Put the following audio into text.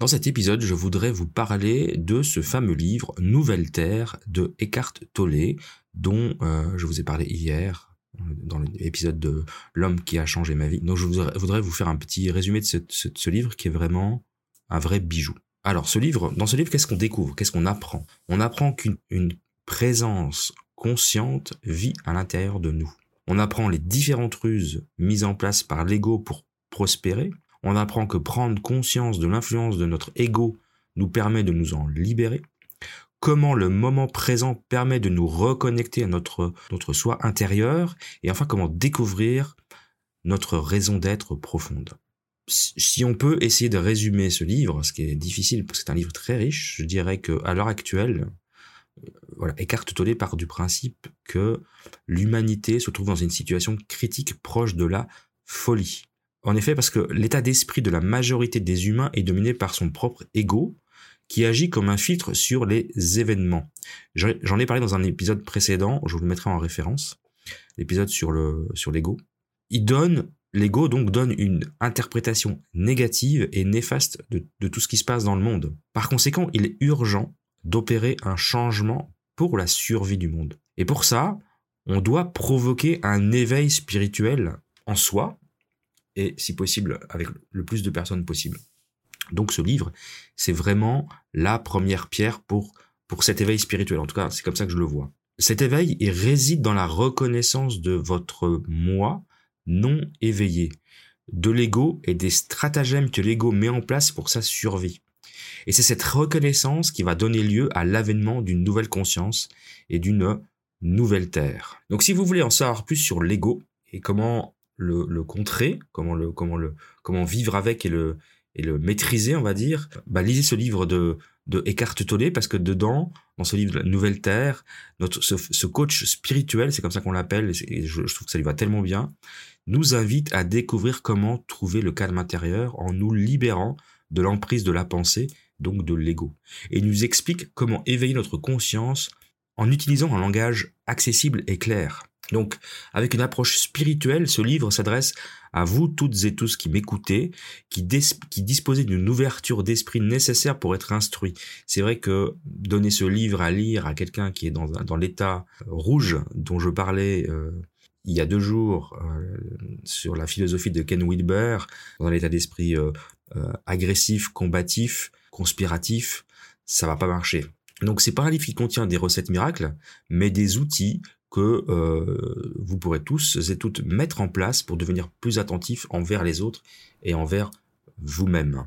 Dans cet épisode, je voudrais vous parler de ce fameux livre « Nouvelle Terre » de Eckhart Tolle, dont je vous ai parlé hier dans l'épisode de « L'homme qui a changé ma vie ». Donc je voudrais vous faire un petit résumé de ce livre qui est vraiment un vrai bijou. Alors dans ce livre, qu'est-ce qu'on découvre? Qu'est-ce qu'on apprend? On apprend qu'une présence consciente vit à l'intérieur de nous. On apprend les différentes ruses mises en place par l'ego pour prospérer. On apprend que prendre conscience de l'influence de notre ego nous permet de nous en libérer. Comment le moment présent permet de nous reconnecter à notre soi intérieur. Et enfin, comment découvrir notre raison d'être profonde. Si on peut essayer de résumer ce livre, ce qui est difficile parce que c'est un livre très riche, je dirais qu'à l'heure actuelle, Eckhart Tolle part du principe que l'humanité se trouve dans une situation critique proche de la folie. En effet, parce que l'état d'esprit de la majorité des humains est dominé par son propre ego, qui agit comme un filtre sur les événements. J'en ai parlé dans un épisode précédent, je vous le mettrai en référence, l'épisode sur l'ego. L'ego donc donne une interprétation négative et néfaste de tout ce qui se passe dans le monde. Par conséquent, il est urgent d'opérer un changement pour la survie du monde. Et pour ça, on doit provoquer un éveil spirituel en soi, et si possible, avec le plus de personnes possible. Donc ce livre, c'est vraiment la première pierre pour cet éveil spirituel. En tout cas, c'est comme ça que je le vois. Cet éveil, il réside dans la reconnaissance de votre moi, non éveillé, de l'ego et des stratagèmes que l'ego met en place pour sa survie. Et c'est cette reconnaissance qui va donner lieu à l'avènement d'une nouvelle conscience et d'une nouvelle terre. Donc si vous voulez en savoir plus sur l'ego et comment le contrer, comment vivre avec et le maîtriser, on va dire, lisez ce livre de Eckhart Tolle, parce que dans ce livre « Nouvelle Terre », ce coach spirituel, c'est comme ça qu'on l'appelle, et je trouve que ça lui va tellement bien, nous invite à découvrir comment trouver le calme intérieur en nous libérant de l'emprise de la pensée, donc de l'ego. Et il nous explique comment éveiller notre conscience en utilisant un langage accessible et clair. Donc, avec une approche spirituelle, ce livre s'adresse à vous toutes et tous qui m'écoutez, qui disposez d'une ouverture d'esprit nécessaire pour être instruit. C'est vrai que donner ce livre à lire à quelqu'un qui est dans l'état rouge dont je parlais il y a 2 jours sur la philosophie de Ken Wilber, dans un état d'esprit agressif, combatif, conspiratif, ça va pas marcher. Donc c'est pas un livre qui contient des recettes miracles, mais des outils que vous pourrez tous et toutes mettre en place pour devenir plus attentif envers les autres et envers vous-même.